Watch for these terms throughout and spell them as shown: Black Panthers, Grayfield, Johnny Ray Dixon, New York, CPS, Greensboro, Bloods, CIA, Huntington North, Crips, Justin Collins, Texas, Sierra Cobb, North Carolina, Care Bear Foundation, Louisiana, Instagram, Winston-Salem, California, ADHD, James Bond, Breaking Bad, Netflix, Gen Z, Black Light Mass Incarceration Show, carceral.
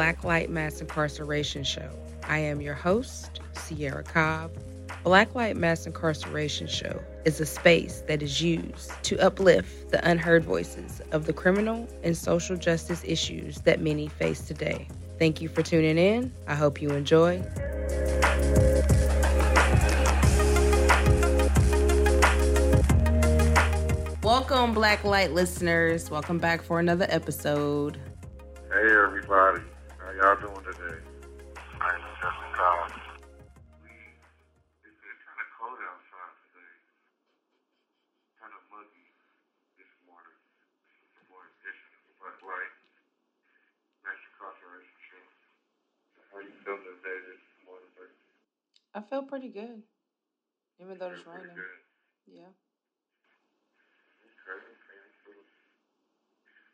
Black Light Mass Incarceration Show. I am your host, Sierra Cobb. Black Light Mass Incarceration Show is a space that is used to uplift the unheard voices of the criminal and social justice issues that many face today. Thank you for tuning in. I hope you enjoy. Welcome, Black Light listeners. Welcome back for another episode. Hey, everybody. How y'all doing today? My name is Justin Collins. It's kind of cold outside today. Kind of muggy this morning. This morning's edition of the Black Light Mass Incarceration Show. How are you feeling today this morning, baby? I feel pretty good, even though it's raining. Good. Yeah.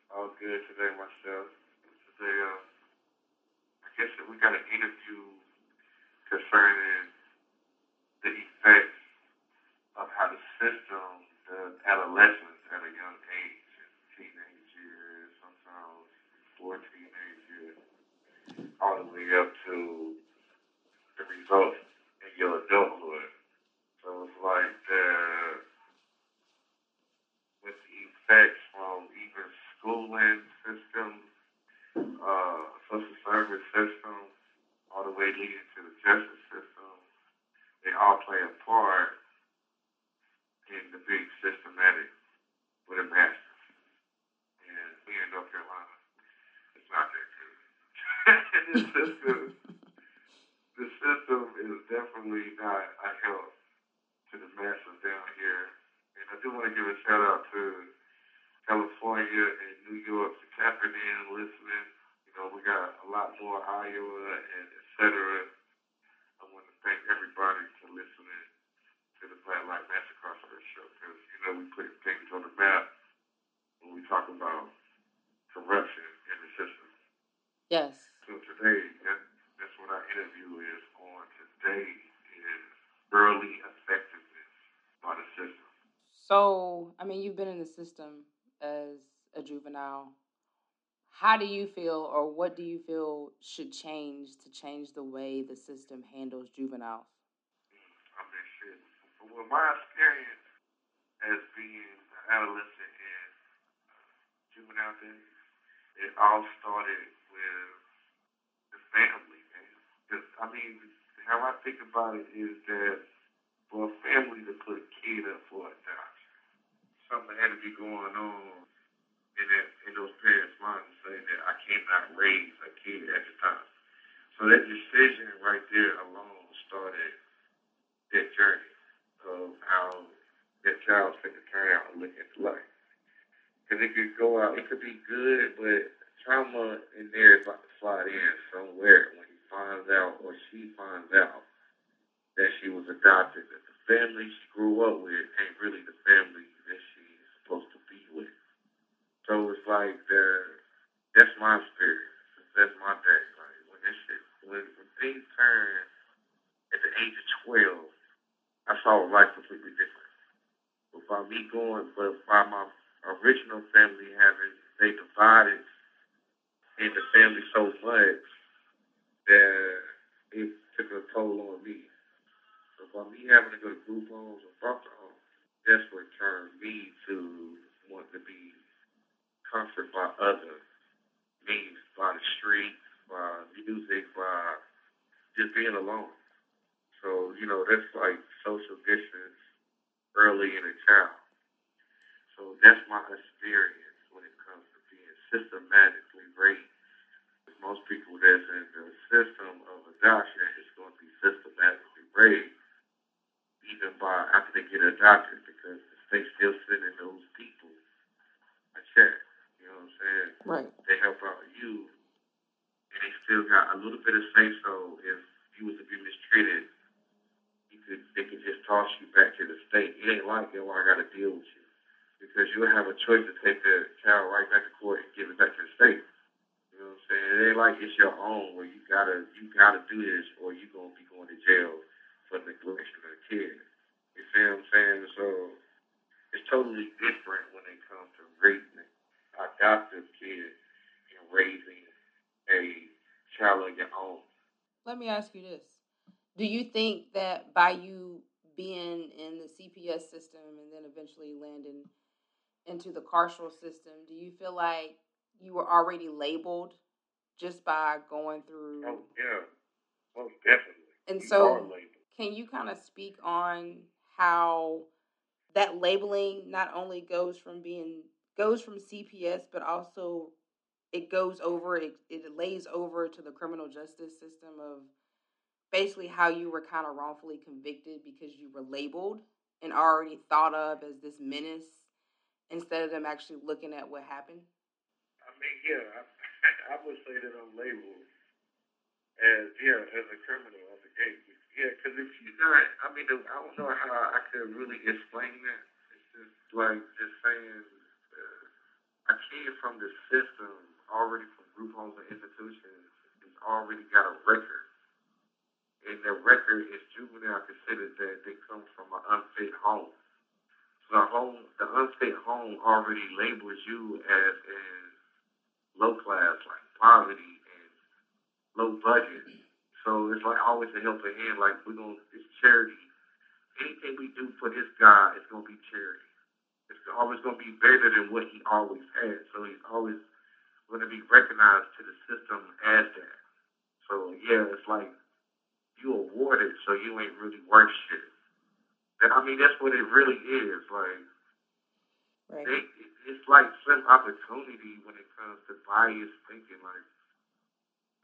All good today myself. Today, I guess that we got an interview concerning the effects of how the system does adolescents at a young age, teenage years, sometimes before teenage years, all the way up to the results in your adulthood. So it's like with the effects from even schooling system, social service system, all the way leading to the justice system, they all play a part in the big systematic with a master. And we in North Carolina, it's not that good. The system is definitely not a help to the masses down here. And I do want to give a shout out to California and New York for tapping in, listening. You know, we got a lot more, Iowa and et cetera. I want to thank everybody for listening to the Black Light Mass Incarceration Show because, you know, we put things on the map when we talk about corruption in the system. Yes. So today, that's what our interview is on. Today is early effectiveness by the system. So, I mean, you've been in the system as a juvenile. How do you feel, or what do you feel should change to change the way the system handles juveniles? I mean, shit. Well, my experience as being an adolescent in juvenile days, it all started with the family, man. I mean, how I think about it is that for a family to put a kid up for adoption, something had to be going on in those parents' minds saying that I cannot raise a kid at the time. So that decision right there alone started that journey of how that child's going to turn out and look at life. Because it could go out, it could be good, but trauma in there is about to slide in somewhere when he finds out or she finds out that she was adopted, that the family she grew up with ain't really the family that she's supposed to be with. So it's like, that's my experience. That's my day. Like, when things turn at the age of 12, I saw life completely different. But by my original family they divided in the family so much that it took a toll on me. So by me having to go to group homes or foster homes, that's what turned me to want to be comforted by other means, by the street, by music, by just being alone. So, you know, that's like social distance early in a child. So that's my experience when it comes to being systematically raised. Most people that's in the system of adoption is going to be systematically raised, even by after they get adopted, because the state's still sending those people a check. You know what I'm saying? Right. They help out you, and they still got a little bit of say so. If you was to be mistreated, they could just toss you back to the state. It ain't like, yo, I got to deal with you, because you'll have a choice to take the child right back to court and give it back to the state. You know what I'm saying? It ain't like it's your own where you gotta do this or you gonna be going to jail for neglection of the kid. You see what I'm saying? So it's totally different when it comes to raising an adoptive kid and raising a let me ask you this. Do you think that by you being in the CPS system and then eventually landing into the carceral system, do you feel like you were already labeled just by going through? Oh, yeah. Most definitely. And you so can you kind of speak on how that labeling not only goes from CPS, but also it lays over to the criminal justice system of basically how you were kind of wrongfully convicted because you were labeled and already thought of as this menace instead of them actually looking at what happened? I mean, yeah, I would say that I'm labeled as a criminal at the gate. Yeah, because if you're not, I mean, I don't know how I could really explain that. It's just like just saying I came from the system already from group homes and institutions. It's already got a record. And the record is juvenile considered that they come from an unfit home. So the unfit home already labels you as in low class, like poverty and low budget. So it's like always a helping hand, like it's charity. Anything we do for this guy is going to be charity. It's always going to be better than what he always had. So he's always going to be recognized to the system as that. So, yeah, it's like you awarded, so you ain't really worth shit. And, I mean, that's what it really is. Like, right. It's like some opportunity when it comes to biased thinking. Like,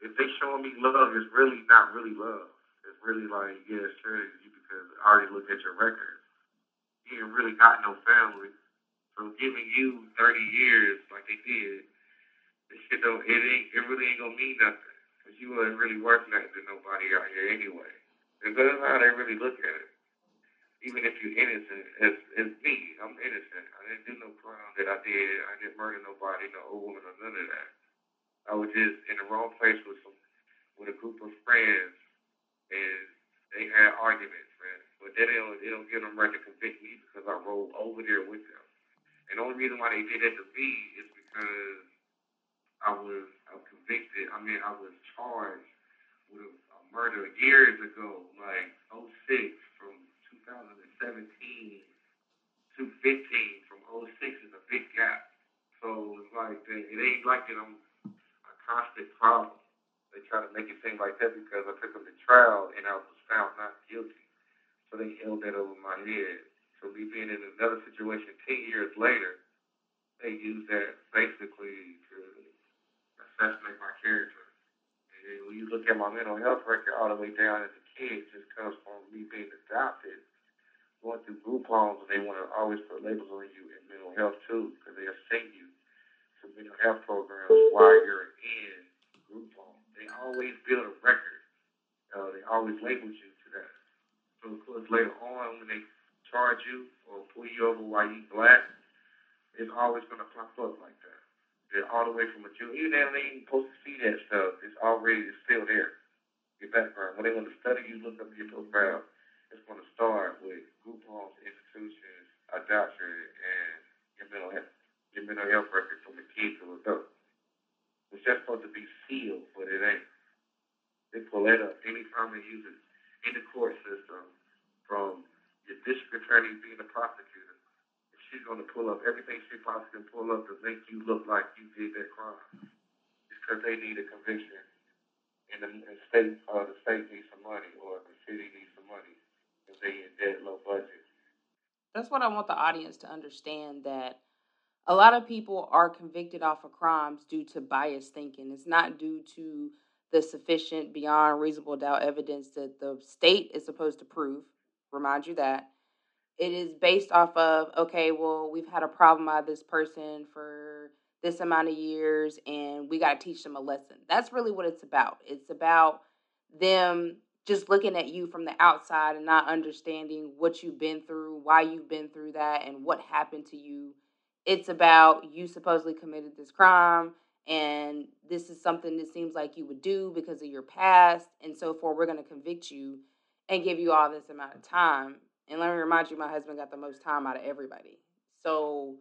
if they showing me love, it's really not really love. It's really like, yeah, sure, because I already looked at your record. You ain't really got no family. So giving you 30 years like they did, this shit it really ain't gonna mean nothing. Because you ain't really worth nothing to nobody out here anyway. And that's how they really look at it. Even if you're innocent, as me, I'm innocent. I didn't do no crime that I did. I didn't murder nobody, no old woman or none of that. I was just in the wrong place with a group of friends, and they had arguments, man. But then they don't give them right to convict me because I rolled over there with them. And the only reason why they did that to me is because I was convicted. I mean, I was charged with a murder years ago, like 06 from 2017 to 15. From 06 is a big gap. So it's like it ain't like that I'm a constant problem. They try to make it seem like that because I took them to trial and I was found not guilty. So they held that over my head. So me being in another situation 10 years later, they used that basically to assassinate my character. And when you look at my mental health record all the way down as a kid, it just comes from me being adopted, going through group homes, and they want to always put labels on you in mental health too, because they'll send you to mental health programs while you're in group homes. They always build a record. They always label you. So, of course, later on, when they charge you or pull you over while you black, it's always going to pop up like that. They're all the way from a Jew. Even though they ain't supposed to see that stuff, it's still there, your background. When they want to study you, look up your profile, it's going to start with group homes, institutions, adoption, and your mental health record from a kid to adult. It's just supposed to be sealed, but it ain't. They pull that up anytime they use it. In the court system, from your district attorney being a prosecutor, she's going to pull up everything she possibly can pull up to make you look like you did that crime. It's because they need a conviction, and the state needs some money, or the city needs some money, because they in dead low budget. That's what I want the audience to understand, that a lot of people are convicted off of crimes due to biased thinking. It's not due to the sufficient beyond reasonable doubt evidence that the state is supposed to prove. Remind you that. It is based off of, okay, well, we've had a problem by this person for this amount of years, and we got to teach them a lesson. That's really what it's about. It's about them just looking at you from the outside and not understanding what you've been through, why you've been through that, and what happened to you. It's about you supposedly committed this crime, and this is something that seems like you would do because of your past, and so forth. We're going to convict you and give you all this amount of time. And let me remind you, my husband got the most time out of everybody. So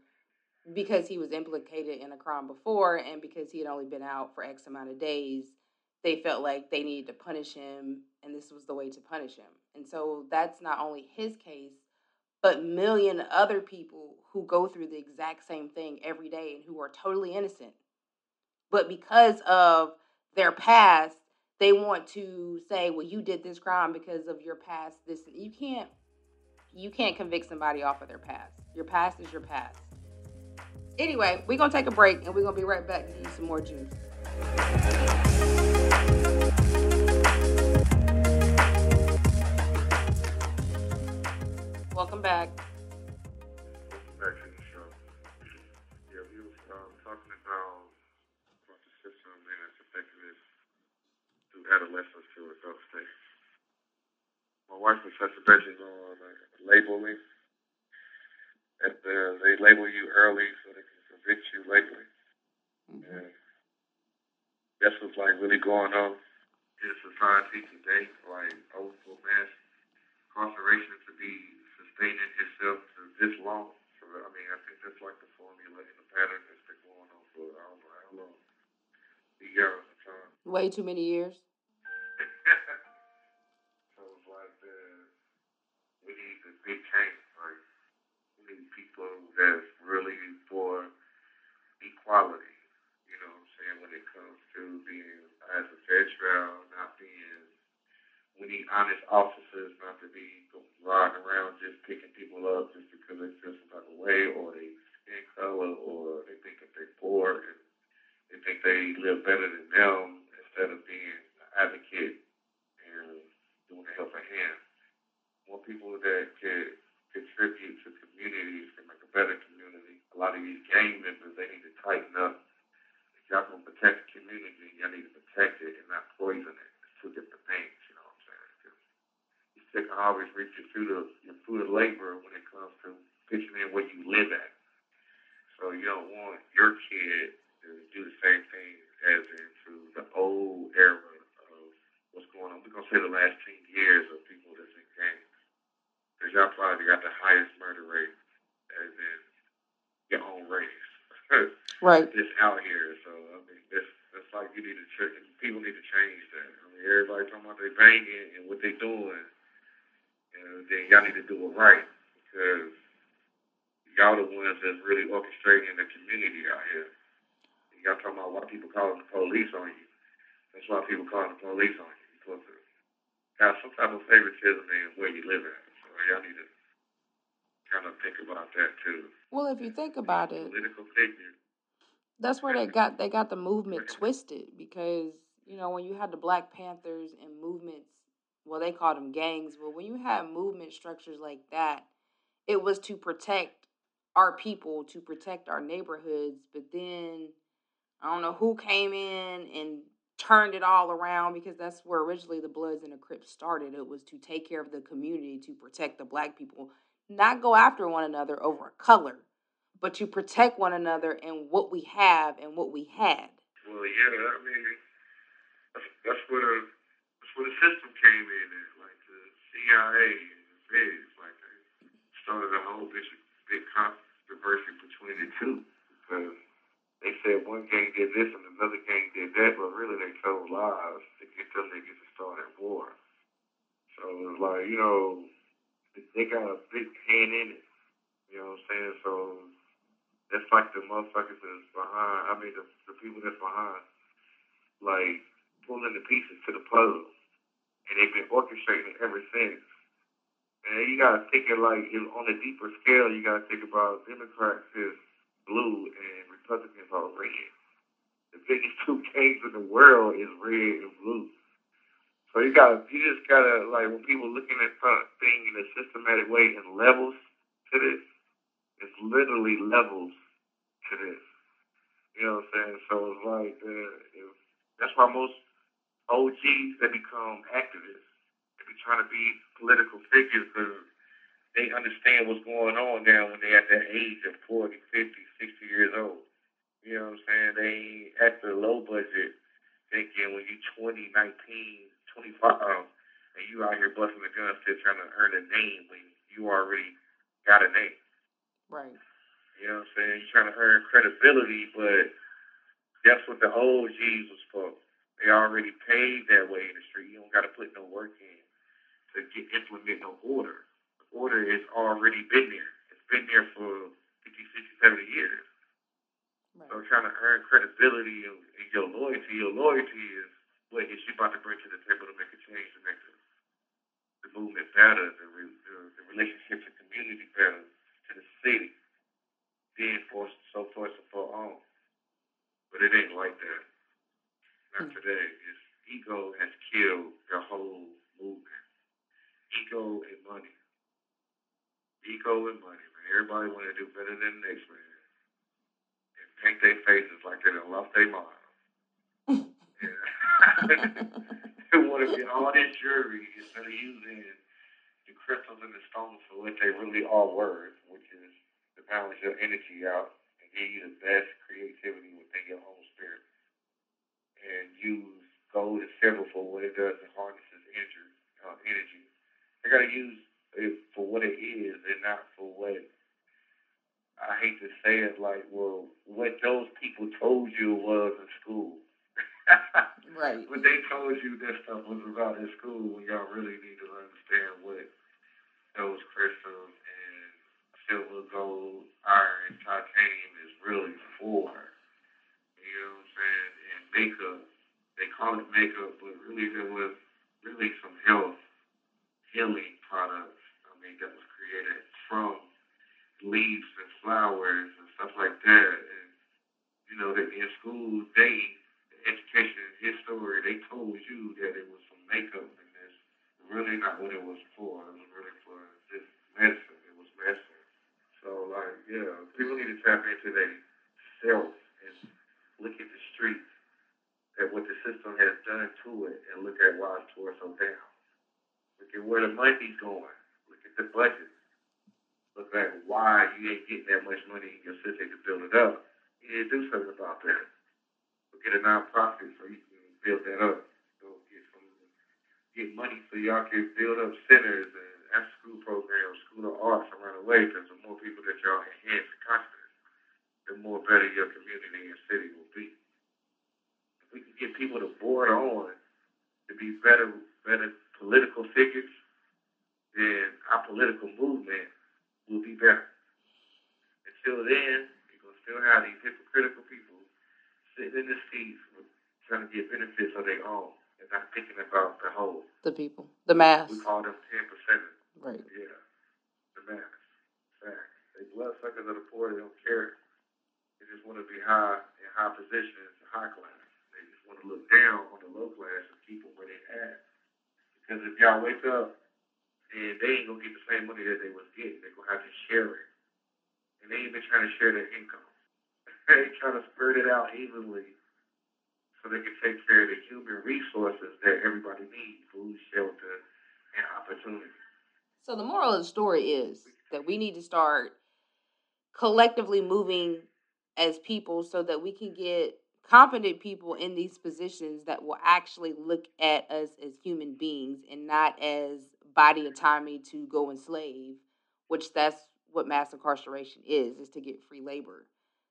because he was implicated in a crime before and because he had only been out for X amount of days, they felt like they needed to punish him, and this was the way to punish him. And so that's not only his case, but million other people who go through the exact same thing every day and who are totally innocent. But because of their past, they want to say, well, you did this crime because of your past. This, you can't convict somebody off of their past. Your past is your past. Anyway, we're going to take a break, and we're going to be right back to use some more juice. Welcome back. Welcome back to the show. Yeah, we were talking about the system and its effectiveness through adolescence to adult stage. My wife was such a legend on labeling. And they label you early so they can convict you later. Mm-hmm. And that's what's like really going on in society today. Like, oh, for mass incarceration to be sustaining itself to this long. So, I mean, I think that's like the formula and the pattern that's been going on for I don't know how long. Years of time. Way too many years. So it's like we need a big change. Like we need people that's really for equality. You know what I'm saying? When it comes to being as a fair trial, not being. We need honest officers, not to be riding around just picking people up just because they feel some type of way or they skin color or they think that they're poor and they think they live better than them instead of being an advocate and doing a helping hand. More people that can contribute to communities can make a better community. A lot of these gang members, they need to tighten up. If y'all gonna protect the community, y'all need to protect it and not poison it. It's two different things. They can always reach you through the labor when it comes to pitching in where you live at. So you don't want your kid to do the same thing as into the old era of what's going on. We're going to say the last 10 years of people that's in gangs. Because y'all probably got the highest murder rate as in your own race. Right. It's out here. So, I mean, that's like you need to check. People need to change that. I mean, everybody's talking about they banging and what they doing. And then y'all need to do it right because y'all the ones that's really orchestrating the community out here. And y'all talking about why people calling the police on you. That's why people calling the police on you. You're supposed to have some type of favoritism in where you live at. So y'all need to kind of think about that too. Well, if you think about it, political figure. That's where they got the movement twisted because you know when you had the Black Panthers and movements. Well, they called them gangs. But when you have movement structures like that, it was to protect our people, to protect our neighborhoods. But then, I don't know who came in and turned it all around because that's where originally the Bloods and the Crips started. It was to take care of the community, to protect the black people, not go after one another over a color, but to protect one another and what we have and what we had. Well, yeah, I mean, that's what a... When the system came in, like the CIA and the feds, like they started a whole big controversy between the two because they said one gang did this and another gang did that, but really they told lies to get them niggas to start at war. So it was like, you know, they got a big hand in it. You know what I'm saying? So that's like the motherfuckers that's behind, I mean, the people that's behind, like pulling the pieces to the puzzle. And they've been orchestrating it ever since. And you got to think it like on a deeper scale, you got to think about Democrats is blue and Republicans are red. The biggest two gangs in the world is red and blue. So you just got to, like, when people looking at something in a systematic way and levels to this, it's literally levels to this. You know what I'm saying? So it's like, that's why most OGs that become activists, they be trying to be political figures because they understand what's going on now when they're at that age of 40, 50, 60 years old. You know what I'm saying? They ain't at the low budget thinking when you're 20, 19, 25, and you out here busting a gun still trying to earn a name when you already got a name. Right. You know what I'm saying? You're trying to earn credibility, but that's what the OGs was for. They're already paid that way in the street. You don't got to put no work in to get implement no order. The order has already been there. It's been there for 50, 60, 70 years. Right. So trying to earn credibility and your loyalty is what is you about to bring to the table to make a change, to make the movement better, the relationships and community better, to the city, then force, so forth and so on. But it ain't like that. Not today. His ego has killed the whole movement. Ego and money. Ego and money, man. Everybody want to do better than the next man. And paint their faces like they done lost their mind. They want to get all this jewelry instead of using the crystals and the stones for what they really are worth, which is to balance your energy out and give you the best creativity within your own spirit. And use gold and silver for what it does and harnesses energy. They got to use it for what it is and not for what, I hate to say it, like, well, what those people told you was in school. Right. What they told you that stuff was about in school, when y'all really need to understand what those crystals and silver, gold, iron, titanium is really for. You know what I'm saying? And makeup, they call it makeup, but really there was really some healing products. I mean, that was created from leaves and flowers and stuff like that. And you know, that in school, education, his story, they told you that it was some makeup, and it's really not what it was for. It was really for just medicine. It was medicine. So, like, yeah, people need to tap into their self. Look at the streets, at what the system has done to it, and look at why it's tore so down. Look at where the money's going. Look at the budget. Look at why you ain't getting that much money in your city to build it up. You need to do something about that. Look at a nonprofit so you can build that up. Go get money so y'all can build up centers and after-school programs, school of arts around the way, because the more people that y'all enhance the consciousness, the more better your community and city will be. If we can get people to board on to be better political figures, then our political movement will be better. Until then, you're going to still have these hypocritical people sitting in the seats trying to get benefits of their own and not thinking about the whole. The people. The mass. We call them 10%. Right. Yeah. The mass. Fact. They bloodsuckers are the poor. They don't care. They just want to be high in high positions, high class. They just want to look down on the low class and keep them where they at. Because if y'all wake up and they ain't gonna get the same money that they was getting, they're gonna have to share it. And they ain't been trying to share their income. They ain't trying to spread it out evenly so they can take care of the human resources that everybody needs: food, shelter, and opportunity. So the moral of the story is that we need to start collectively moving as people so that we can get competent people in these positions that will actually look at us as human beings and not as body autonomy to go enslave, which that's what mass incarceration is to get free labor.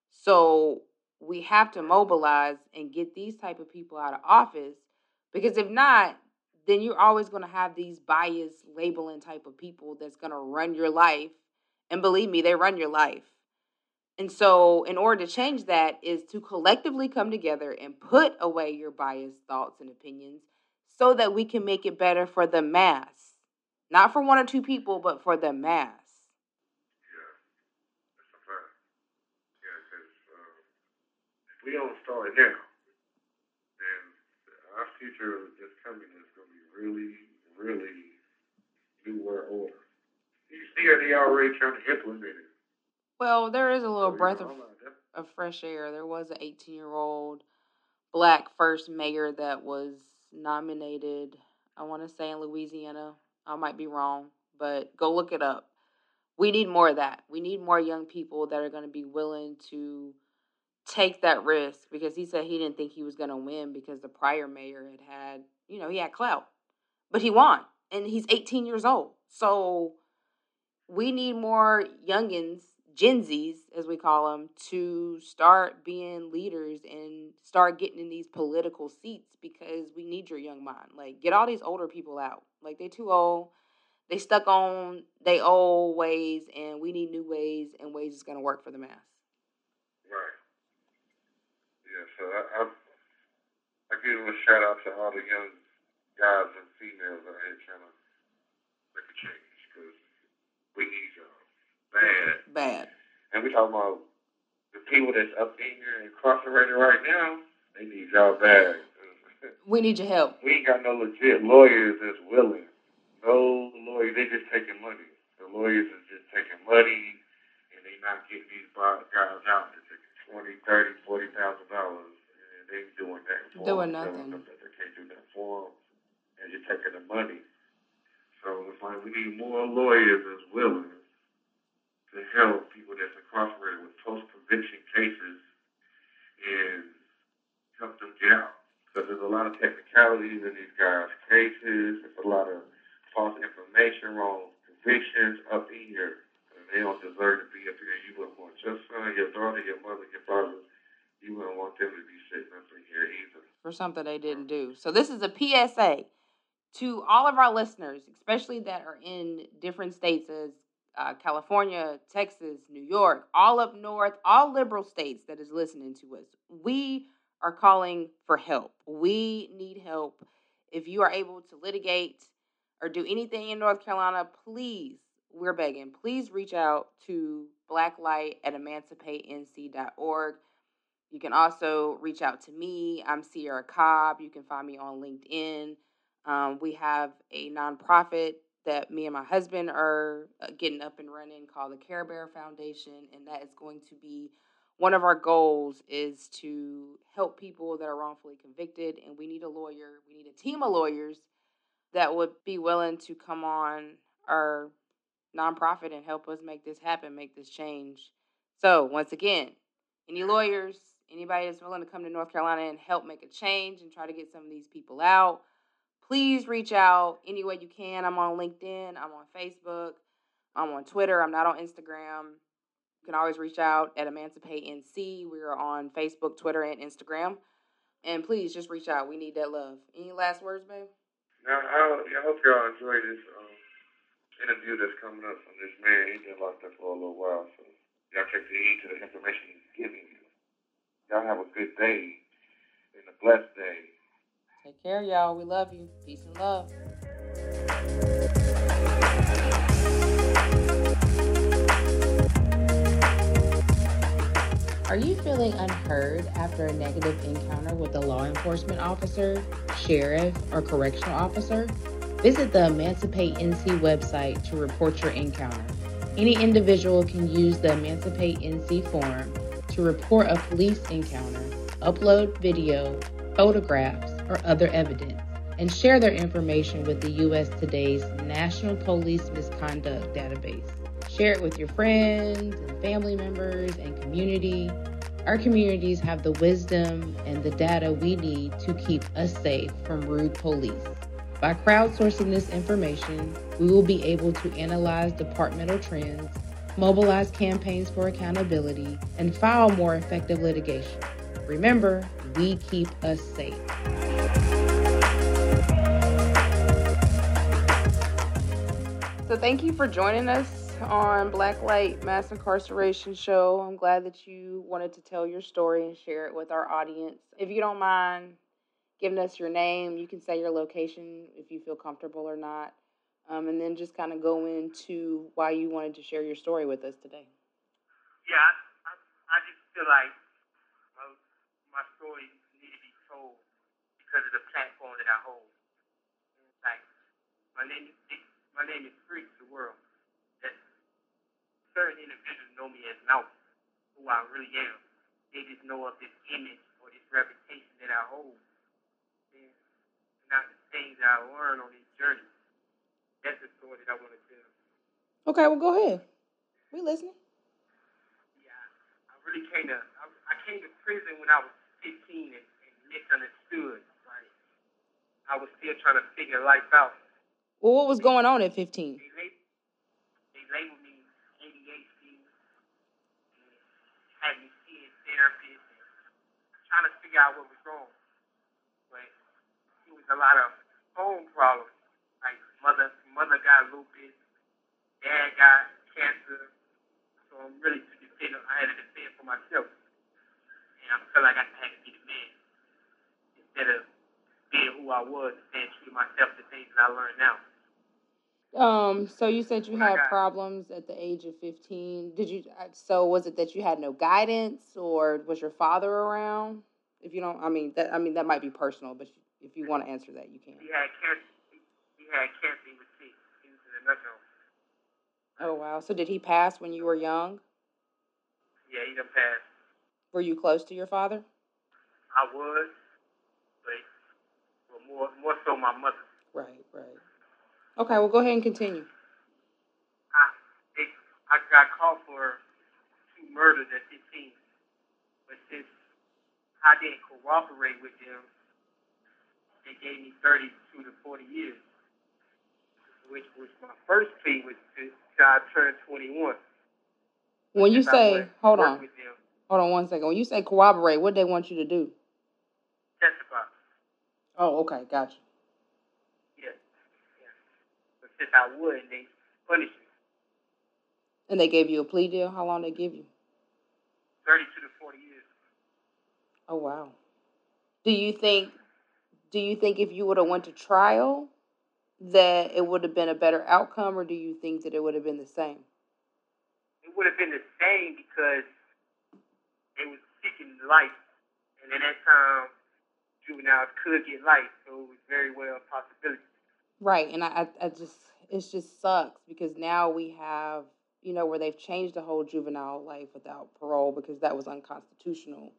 So we have to mobilize and get these type of people out of office, because if not, then you're always going to have these biased labeling type of people that's going to run your life. And believe me, they run your life. And so in order to change that is to collectively come together and put away your biased thoughts and opinions so that we can make it better for the mass. Not for one or two people, but for the mass. Yeah. That's a fact. Yeah, because if we don't start now, then our future that's coming is going to be really, really new world order. You see how they already trying to implement it. Well, there is a little breath of fresh air. There was an 18-year-old black first mayor that was nominated, I want to say in Louisiana. I might be wrong, but go look it up. We need more of that. We need more young people that are going to be willing to take that risk, because he said he didn't think he was going to win because the prior mayor had, you know, he had clout. But he won, and he's 18 years old. So we need more youngins Gen Zs, as we call them, to start being leaders and start getting in these political seats, because we need your young mind. Like, get all these older people out. Like, they too old. They stuck on they old ways, and we need new ways and ways that's going to work for the mass. Right. Yeah, so I give a shout out to all the young guys and females out here trying to make a change, because we need y'all. Bad. And we talking about the people that's up in here incarcerated right now, they need y'all bad. We need your help. We ain't got no legit lawyers that's willing. No lawyers, they just taking money. The lawyers is just taking money, and they not getting these guys out. They're taking $20,000, $30,000, $40,000, and they doing that for doing them. Nothing. They can't do that for them, and you're taking the money. So it's like we need more lawyers that's willing to help people that's incarcerated with post-conviction cases and help them get out. Because there's a lot of technicalities in these guys' cases. There's a lot of false information, wrong convictions up in here. And they don't deserve to be up here. You wouldn't want your son, your daughter, your mother, your father. You wouldn't want them to be sitting up in here either. For something they didn't do. So this is a PSA to all of our listeners, especially that are in different states as California, Texas, New York, all up north, all liberal states that is listening to us. We are calling for help. We need help. If you are able to litigate or do anything in North Carolina, please, we're begging, please reach out to blacklight@emancipatenc.org. You can also reach out to me. I'm Sierra Cobb. You can find me on LinkedIn. We have a nonprofit that me and my husband are getting up and running called the Care Bear Foundation. And that is going to be one of our goals, is to help people that are wrongfully convicted. And we need a lawyer. We need a team of lawyers that would be willing to come on our nonprofit and help us make this happen, make this change. So once again, any lawyers, anybody that's willing to come to North Carolina and help make a change and try to get some of these people out, please reach out any way you can. I'm on LinkedIn. I'm on Facebook. I'm on Twitter. I'm not on Instagram. You can always reach out at Emancipate NC. We are on Facebook, Twitter, and Instagram. And please just reach out. We need that love. Any last words, babe? No, I hope y'all enjoy this interview that's coming up from this man. He's been locked up for a little while. So y'all take the heed to the information he's giving you. Y'all have a good day and a blessed day. Take care, y'all. We love you. Peace and love. Are you feeling unheard after a negative encounter with a law enforcement officer, sheriff, or correctional officer? Visit the Emancipate NC website to report your encounter. Any individual can use the Emancipate NC form to report a police encounter, upload video, photographs, or other evidence, and share their information with the U.S. Today's National Police Misconduct Database. Share it with your friends and family members and community. Our communities have the wisdom and the data we need to keep us safe from rude police. By crowdsourcing this information, we will be able to analyze departmental trends, mobilize campaigns for accountability, and file more effective litigation. Remember, we keep us safe. So thank you for joining us on Black Light Mass Incarceration Show. I'm glad that you wanted to tell your story and share it with our audience. If you don't mind giving us your name, you can say your location if you feel comfortable or not. And then just kind of go into why you wanted to share your story with us today. Yeah, I just feel like my story need to be told because of the platform that I hold. Like, my name is free to the world. That certain individuals know me as Malcolm, who I really am. They just know of this image or this reputation that I hold. And not the things that I learned on this journey. That's the story that I want to tell. Okay, well, go ahead. We listening. Yeah, I came to prison when I was 15 and misunderstood. Like, I was still trying to figure life out. Well, what was going on at 15? They labeled me ADHD, figure out what was wrong. But it was a lot of home problems. Like mother got lupus, dad got cancer. So I'm really just depending on, I had to defend for myself. And I feel like I had to be the man. Instead of being who I was and treating myself to things that I learned now. So you said you had problems at the age of 15. Did you? So was it that you had no guidance, or was your father around? If you don't, that might be personal, but if you want to answer that, you can. He had cancer. He was sick. He was in a nutshell. Oh wow! So did he pass when you were young? Yeah, he done passed. Were you close to your father? I was, but more so my mother. Right. Okay, well, go ahead and continue. I got called for two murders at 15, but since I didn't cooperate with them, they gave me 32 to 40 years, which was my first plea was until I turned 21. When you say, hold on one second. When you say cooperate, what did they want you to do? Testify. Oh, okay, gotcha. I would, they punished me. And they gave you a plea deal? How long did they give you? 32 to 40 years. Oh, wow. Do you think if you would have went to trial that it would have been a better outcome, or do you think that it would have been the same? It would have been the same because they was seeking life. And at that time, juveniles could get life, so it was very well a possibility. Right, and it just sucks because now we have, where they've changed the whole juvenile life without parole because that was unconstitutional.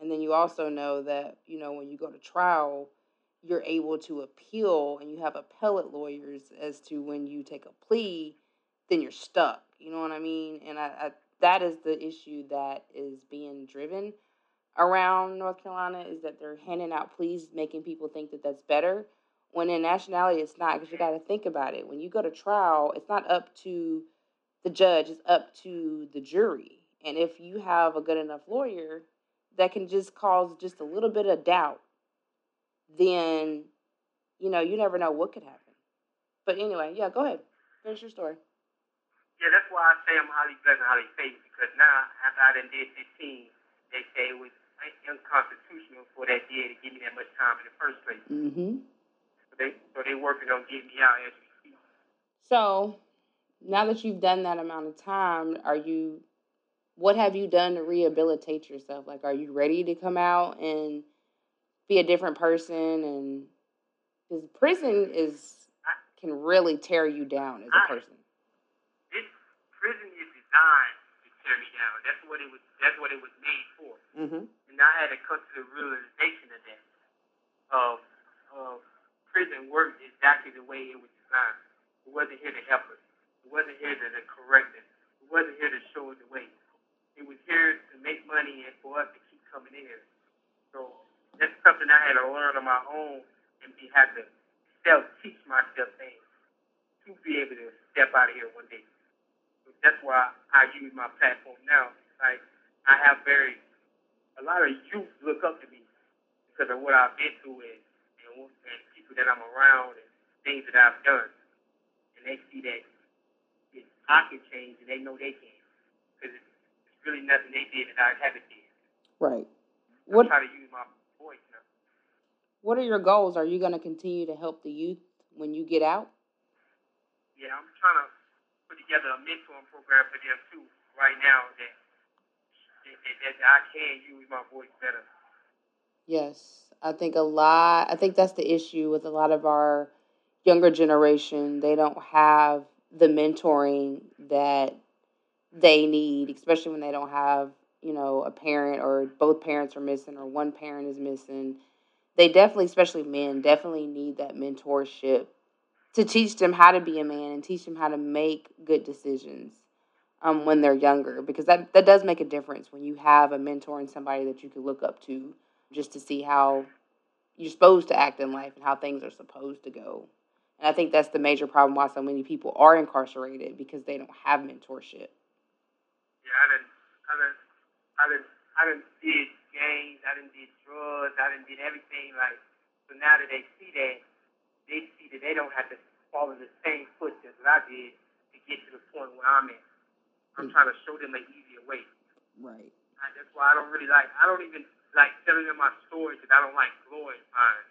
And then you also know that, when you go to trial, you're able to appeal and you have appellate lawyers as to when you take a plea, then you're stuck. You know what I mean? And that is the issue that is being driven around North Carolina is that they're handing out pleas, making people think that that's better. When in nationality, it's not, because you got to think about it. When you go to trial, it's not up to the judge. It's up to the jury. And if you have a good enough lawyer that can just cause just a little bit of doubt, then, you never know what could happen. But anyway, yeah, go ahead. Finish your story. Yeah, that's why I say I'm highly blessed and highly favored, because now, after I done did 15, they say it was unconstitutional for that DA to give me that much time in the first place. Mm-hmm. So they working on getting me out as we speak. So, now that you've done that amount of time, what have you done to rehabilitate yourself? Like, are you ready to come out and be a different person? And because prison can really tear you down as a person. This prison is designed to tear me down. That's what it was made for. Mm-hmm. And I had to come to the realization of that. Prison worked exactly the way it was designed. It wasn't here to help us. It wasn't here to correct us. It wasn't here to show us the way. It was here to make money and for us to keep coming in here. So that's something I had to learn on my own and had to self-teach myself things to be able to step out of here one day. So that's why I use my platform now. Like, I have a lot of youth look up to me because of what I've been through and people that I'm around and things that I've done. And they see that I can change and they know they can. Because it's really nothing they did that I haven't did. Right. I'm trying to use my voice now. What are your goals? Are you going to continue to help the youth when you get out? Yeah, I'm trying to put together a mentoring program for them too right now that I can use my voice better. Yes. I think that's the issue with a lot of our younger generation. They don't have the mentoring that they need, especially when they don't have, a parent or both parents are missing or one parent is missing. They definitely, especially men, definitely need that mentorship to teach them how to be a man and teach them how to make good decisions when they're younger, because that does make a difference when you have a mentor and somebody that you can look up to, just to see how you're supposed to act in life and how things are supposed to go. And I think that's the major problem why so many people are incarcerated, because they don't have mentorship. Yeah, I didn't see gangs, I done did drugs, I done did everything. Like, so now that they see that they don't have to follow the same footsteps that I did to get to the point where I'm at. I'm trying to show them an easier way. Right. That's why I don't really like, I don't even like telling them my story because I don't like glorifying.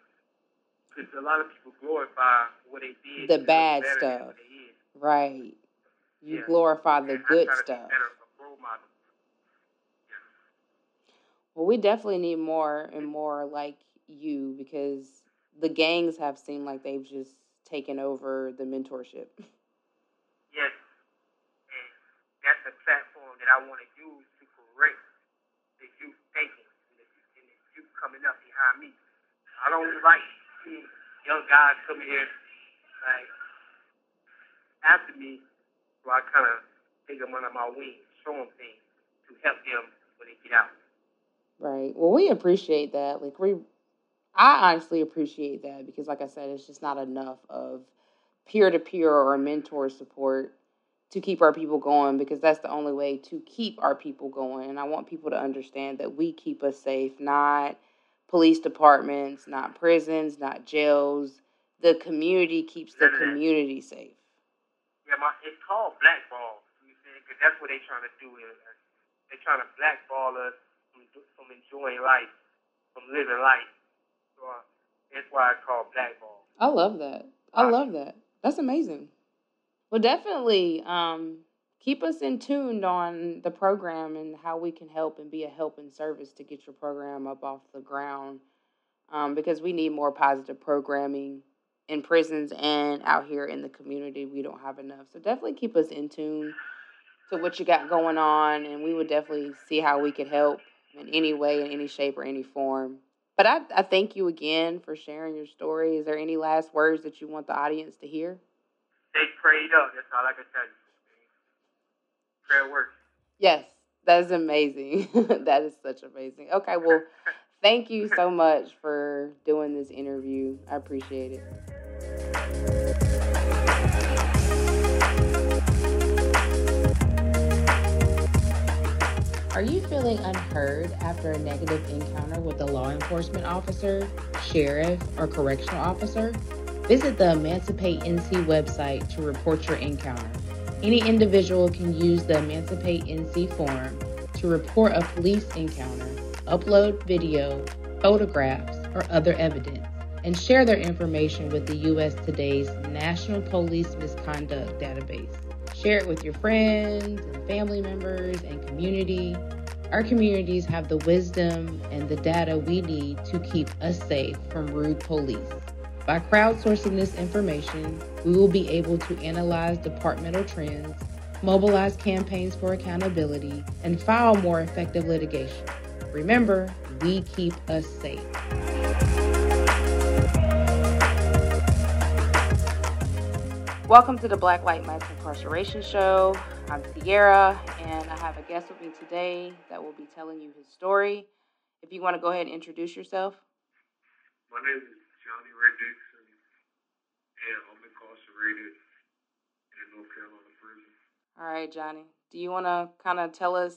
Because a lot of people glorify what they did. The bad stuff. Right. You glorify the good stuff. Well, we definitely need more and more like you because the gangs have seemed like they've just taken over the mentorship. Yes. And that's a platform that I want to use to correct the youth thinking and the youth coming up behind me. I don't like seeing young guys come here like after me, so I kind of take them under my wing, show them things to help them when they get out. Right. Well, we appreciate that. Like I honestly appreciate that because, like I said, it's just not enough of peer-to-peer or mentor support to keep our people going because that's the only way to keep our people going. And I want people to understand that we keep us safe, not police departments, not prisons, not jails. The community keeps the community safe. Yeah, it's called blackball, you see, because that's what they're trying to do. They're trying to blackball us from enjoying life, from living life. So that's why it's called blackball. I love that. I love that. That's amazing. Well, definitely keep us in tune on the program and how we can help and be a help and service to get your program up off the ground because we need more positive programming in prisons and out here in the community. We don't have enough. So definitely keep us in tune to what you got going on, and we would definitely see how we could help in any way, in any shape or any form. But I thank you again for sharing your story. Is there any last words that you want the audience to hear? Stay prayed up. That's all I can tell you. Prayer works. Yes, that is amazing. That is such amazing. Okay, well, thank you so much for doing this interview. I appreciate it. Are you feeling unheard after a negative encounter with a law enforcement officer, sheriff, or correctional officer? Visit the Emancipate NC website to report your encounter. Any individual can use the Emancipate NC form to report a police encounter, upload video, photographs, or other evidence, and share their information with the U.S. Today's National Police Misconduct Database. Share it with your friends and family members and community. Our communities have the wisdom and the data we need to keep us safe from rude police. By crowdsourcing this information, we will be able to analyze departmental trends, mobilize campaigns for accountability, and file more effective litigation. Remember, we keep us safe. Welcome to the Black Light Mass Incarceration Show. I'm Sierra, and I have a guest with me today that will be telling you his story. If you want to go ahead and introduce yourself. My name is Johnny Ray Dixon, and I'm incarcerated in North Carolina prison. All right, Johnny. Do you want to kind of tell us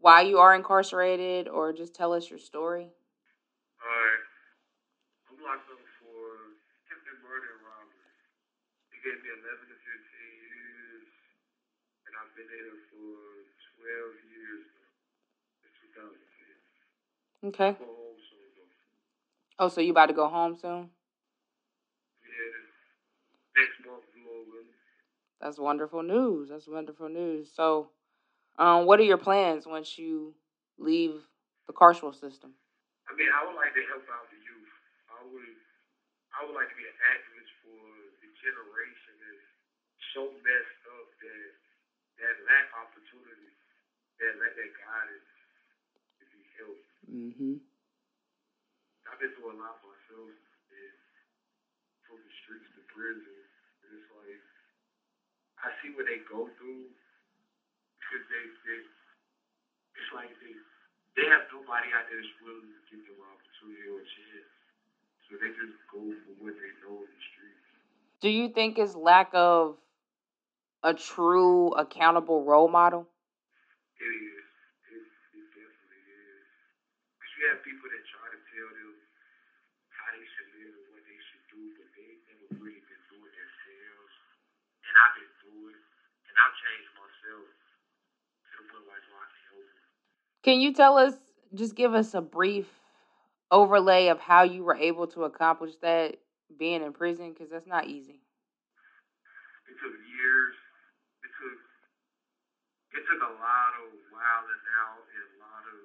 why you are incarcerated or just tell us your story? All right. I'm locked up for attempted murder and robbery. Gave me 11 to 15 years, and I've been in it for 12 years now. It's 2010. Okay. Go home soon, though. Oh, so you about to go home soon? Yeah. Next month, Lord. That's wonderful news. That's wonderful news. So, what are your plans once you leave the carceral system? I mean, I would like to help out the youth. I would like to be an activist for the generation that's so messed up that lack opportunity, that guidance to be helped. Mm-hmm. I've been through a lot myself, and from the streets to prison, and it's like I see what they go through because it's like they have nobody out there that's willing to give them an opportunity or a chance. So they just go for what they know in the streets. Do you think it's lack of a true accountable role model? It is. It definitely is. myself to the point where I locked me over. Can you tell us, just give us a brief overlay of how you were able to accomplish that being in prison? Because that's not easy. It took years. It took a lot of wilding out and a lot of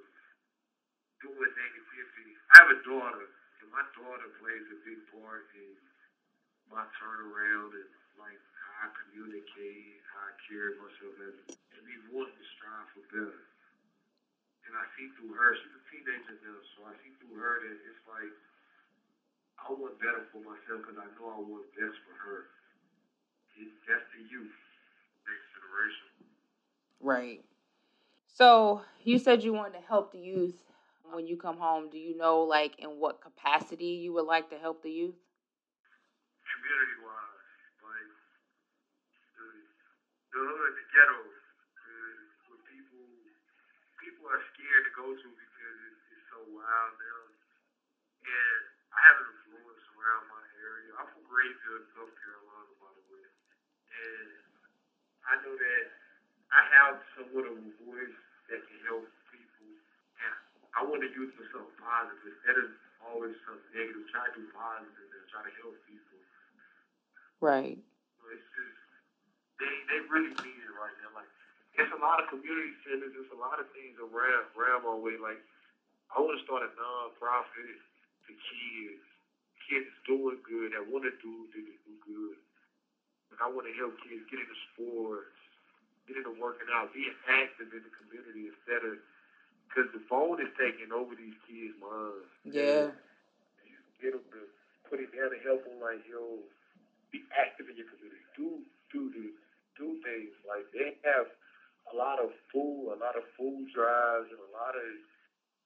doing negativity. I have a daughter, and my daughter plays a big part in my turnaround and like how I communicate, how I carry myself, and me wanting to strive for better. And I see through her, she's a teenager now, so I see through her that it's like, I want better for myself because I know I want best for her. That's the youth, next generation. Right. So you said you wanted to help the youth when you come home. Do you know, like, in what capacity you would like to help the youth? Community-wise, like, the ghetto, where people are scared to go to because it's so wild now. And I have an influence around my area. I'm from Grayfield, North Carolina, by the way. And I know that I have somewhat of a voice that can help people. And I want to use it for something positive. Instead of always something negative, try to do positive and try to help people. Right. So it's just, they really need it right now. Like, it's a lot of community centers. There's a lot of things around my way. Like, I want to start a non-profit for kids. Kids doing good. I want to do good. Like, I want to help kids get into sports. Get into working out, being active in the community instead of, because the phone is taking over these kids' minds. Yeah. You get them to put it down and help them, like, yo, be active in your community. Do things. Like, they have a lot of food drives and a lot of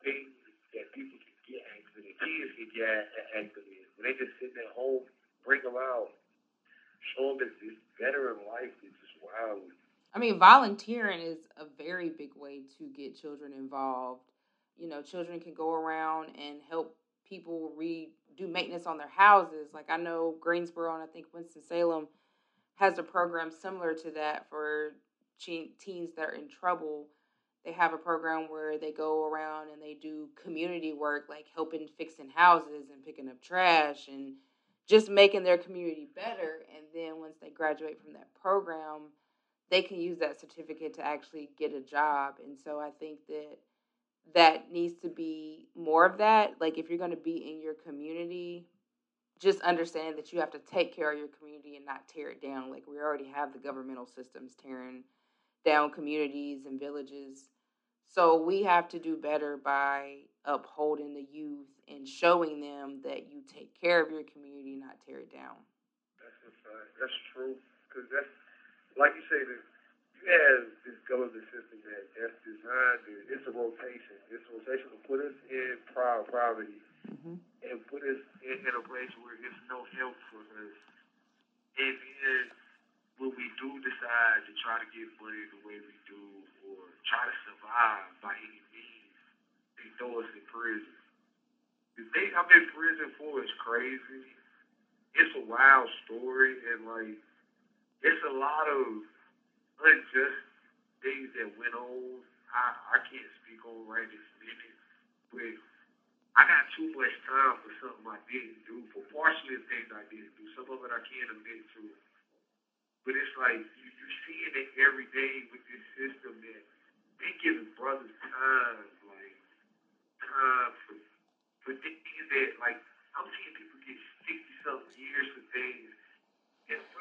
things that people can get active in. Kids can get active in. When they just sit at home, bring them out, show them that it's better in life. It's just wild. I mean, volunteering is a very big way to get children involved. You know, children can go around and help people do maintenance on their houses. Like, I know Greensboro and I think Winston-Salem has a program similar to that for teens that are in trouble. They have a program where they go around and they do community work, like helping fixing houses and picking up trash and just making their community better. And then once they graduate from that program, they can use that certificate to actually get a job. And so I think that needs to be more of that. Like, if you're going to be in your community, just understand that you have to take care of your community and not tear it down. Like, we already have the governmental systems tearing down communities and villages. So we have to do better by upholding the youth and showing them that you take care of your community, not tear it down. That's true. Because that's, like you say, you have this government system that's designed to, it's a rotation. It's a rotation to put us in poverty and put us in a place where there's no help for us. And then when we do decide to try to get money the way we do or try to survive by any means, they throw us in prison. The thing I'm in prison for is crazy. It's a wild story and, like, it's a lot of unjust things that went on. I can't speak on right this minute, but I got too much time for something I didn't do, for partially things I didn't do. Some of it I can't admit to. But it's like, you're seeing it every day with this system that they give brothers time for things that, like, I'm seeing people get 60-something years for things.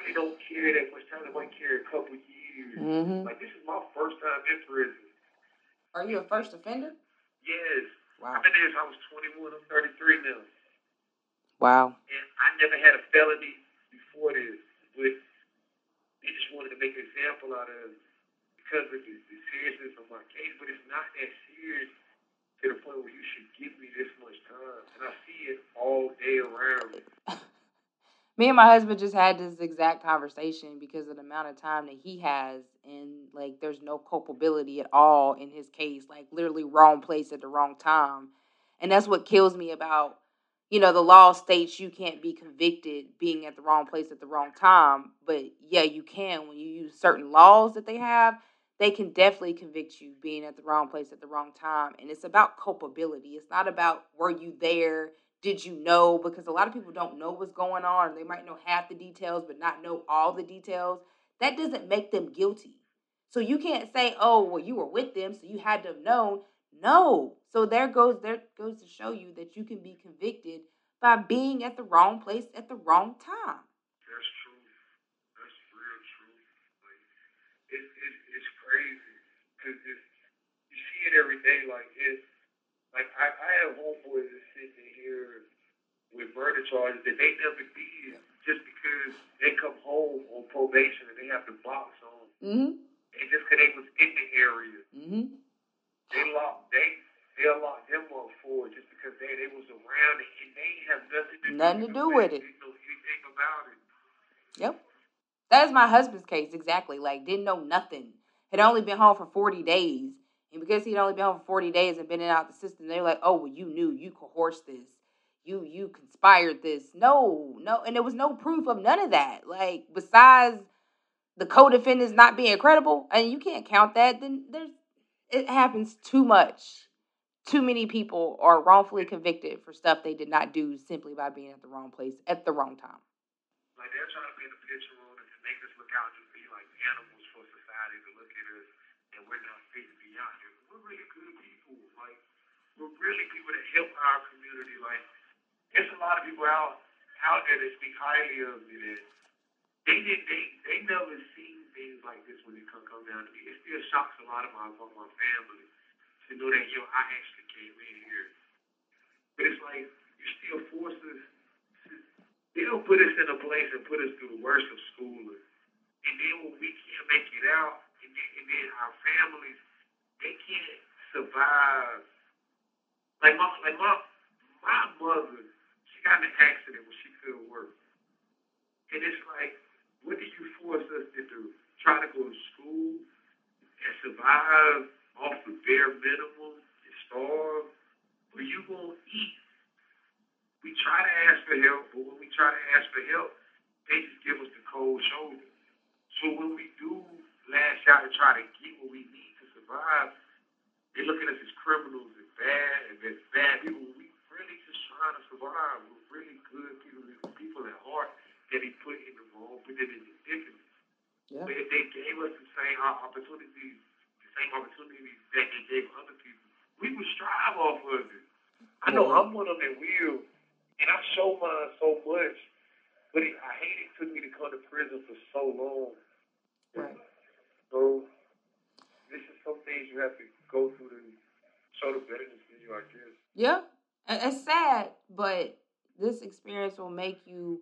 They don't care that much time. They might care a couple of years. Mm-hmm. Like, this is my first time in prison. Are you a first offender? Yes. Wow. I've been there since I was 21. I'm 33 now. Wow. And I never had a felony before this, but they just wanted to make an example out of it because of the seriousness of my case. But it's not that serious to the point where you should give me this much time. And I see it all day around me. Me and my husband just had this exact conversation because of the amount of time that he has, and, like, there's no culpability at all in his case, like, literally wrong place at the wrong time. And that's what kills me about, you know, the law states you can't be convicted being at the wrong place at the wrong time. But, yeah, you can when you use certain laws that they have. they can definitely convict you being at the wrong place at the wrong time. And it's about culpability. It's not about were you there? Did you know? Because a lot of people don't know what's going on. They might know half the details but not know all the details. That doesn't make them guilty. So you can't say, oh, well, you were with them, so you had to have known. No. So there goes to show you that you can be convicted by being at the wrong place at the wrong time. That's true. That's real true. Like, it's crazy because you see it every day. I have homeboys that sit in here with murder charges that they never did just because they come home on probation and they have the box on. Mm-hmm. And just because they was in the area, mm-hmm. They'll lock them up for it just because they was around it and they have nothing to do with it. They know anything about it. Yep. That is my husband's case, exactly. Like, didn't know nothing. Had only been home for 40 days. And because he'd only been home for 40 days and been in and out the system, they were like, oh, well, you knew, you coerced this. You conspired this. No. And there was no proof of none of that. Like, besides the co-defendants not being credible, and you can't count that, then it happens too much. Too many people are wrongfully convicted for stuff they did not do simply by being at the wrong place at the wrong time. Like, they're trying to be in the picture world and to make us look out to be like animals for society to look at us, and we're not fit to be out here. We're really good people. Like, we're really people that help our community. Like, there's a lot of people out there that speak highly of me that they never seen things like this when it comes down to me. It still shocks a lot of my family. To know that, I actually came in here. But it's like, you still force us. They don't put us in a place and put us through the worst of schooling. And then when we can't make it out, and then our families, they can't survive. Like, my mother, she got in an accident when she couldn't work. And it's like, what do you force us to do? Try to go to school and survive off the bare minimum, you starve, or you won't eat. We try to ask for help, but when we try to ask for help, they just give us the cold shoulder. So when we do lash out and try to get what we need to survive, they look at us as criminals and bad people. We really just trying to survive. We're really good people at heart that he put in the wrong, put them in the difference. Yeah. But if they gave us the same opportunities, that they gave other people, we would strive off of it. I know I'm one of them that will, and I show mine so much, but I hate it took me to come to prison for so long. Right. So, this is some things you have to go through to show the betterness in you, I guess. Yeah, it's sad, but this experience will make you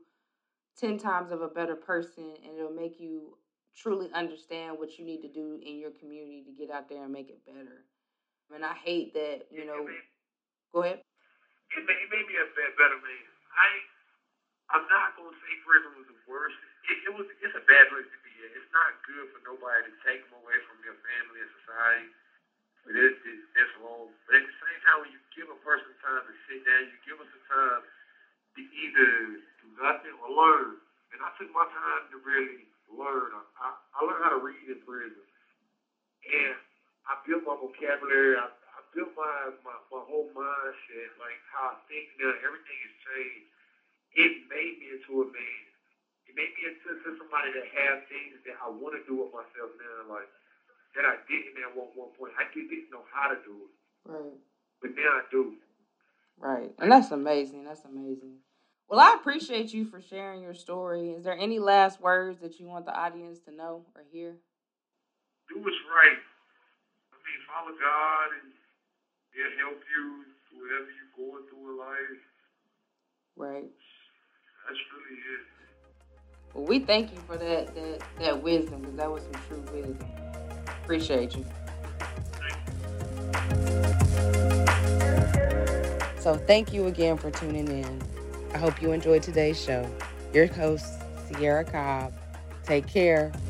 10 times of a better person, and it'll make you truly understand what you need to do in your community to get out there and make it better. And I hate that, go ahead. It made me a better man. I'm not going to say prison was the worst. It's a bad place to be in. It's not good for nobody to take them away from their family and society. It's long. But at the same time, when you give a person time to sit down, you give us the time to either do nothing or learn. And I took my time to really learn. I learned how to read in prison, and I built my vocabulary. I built my whole mindset, like how I think now. Everything has changed. It made me into a man. It made me into somebody that has things that I want to do with myself now, like that I didn't at one point. I didn't know how to do it, right? But now I do. Right, and that's amazing. That's amazing. Well, I appreciate you for sharing your story. Is there any last words that you want the audience to know or hear? Do what's right. I mean, follow God, and He'll help you through whatever you're going through in life. Right. That's really it. Well, we thank you for that wisdom, because that was some true wisdom. Appreciate you. Thank you. So thank you again for tuning in. I hope you enjoyed today's show. Your host, Sierra Cobb. Take care.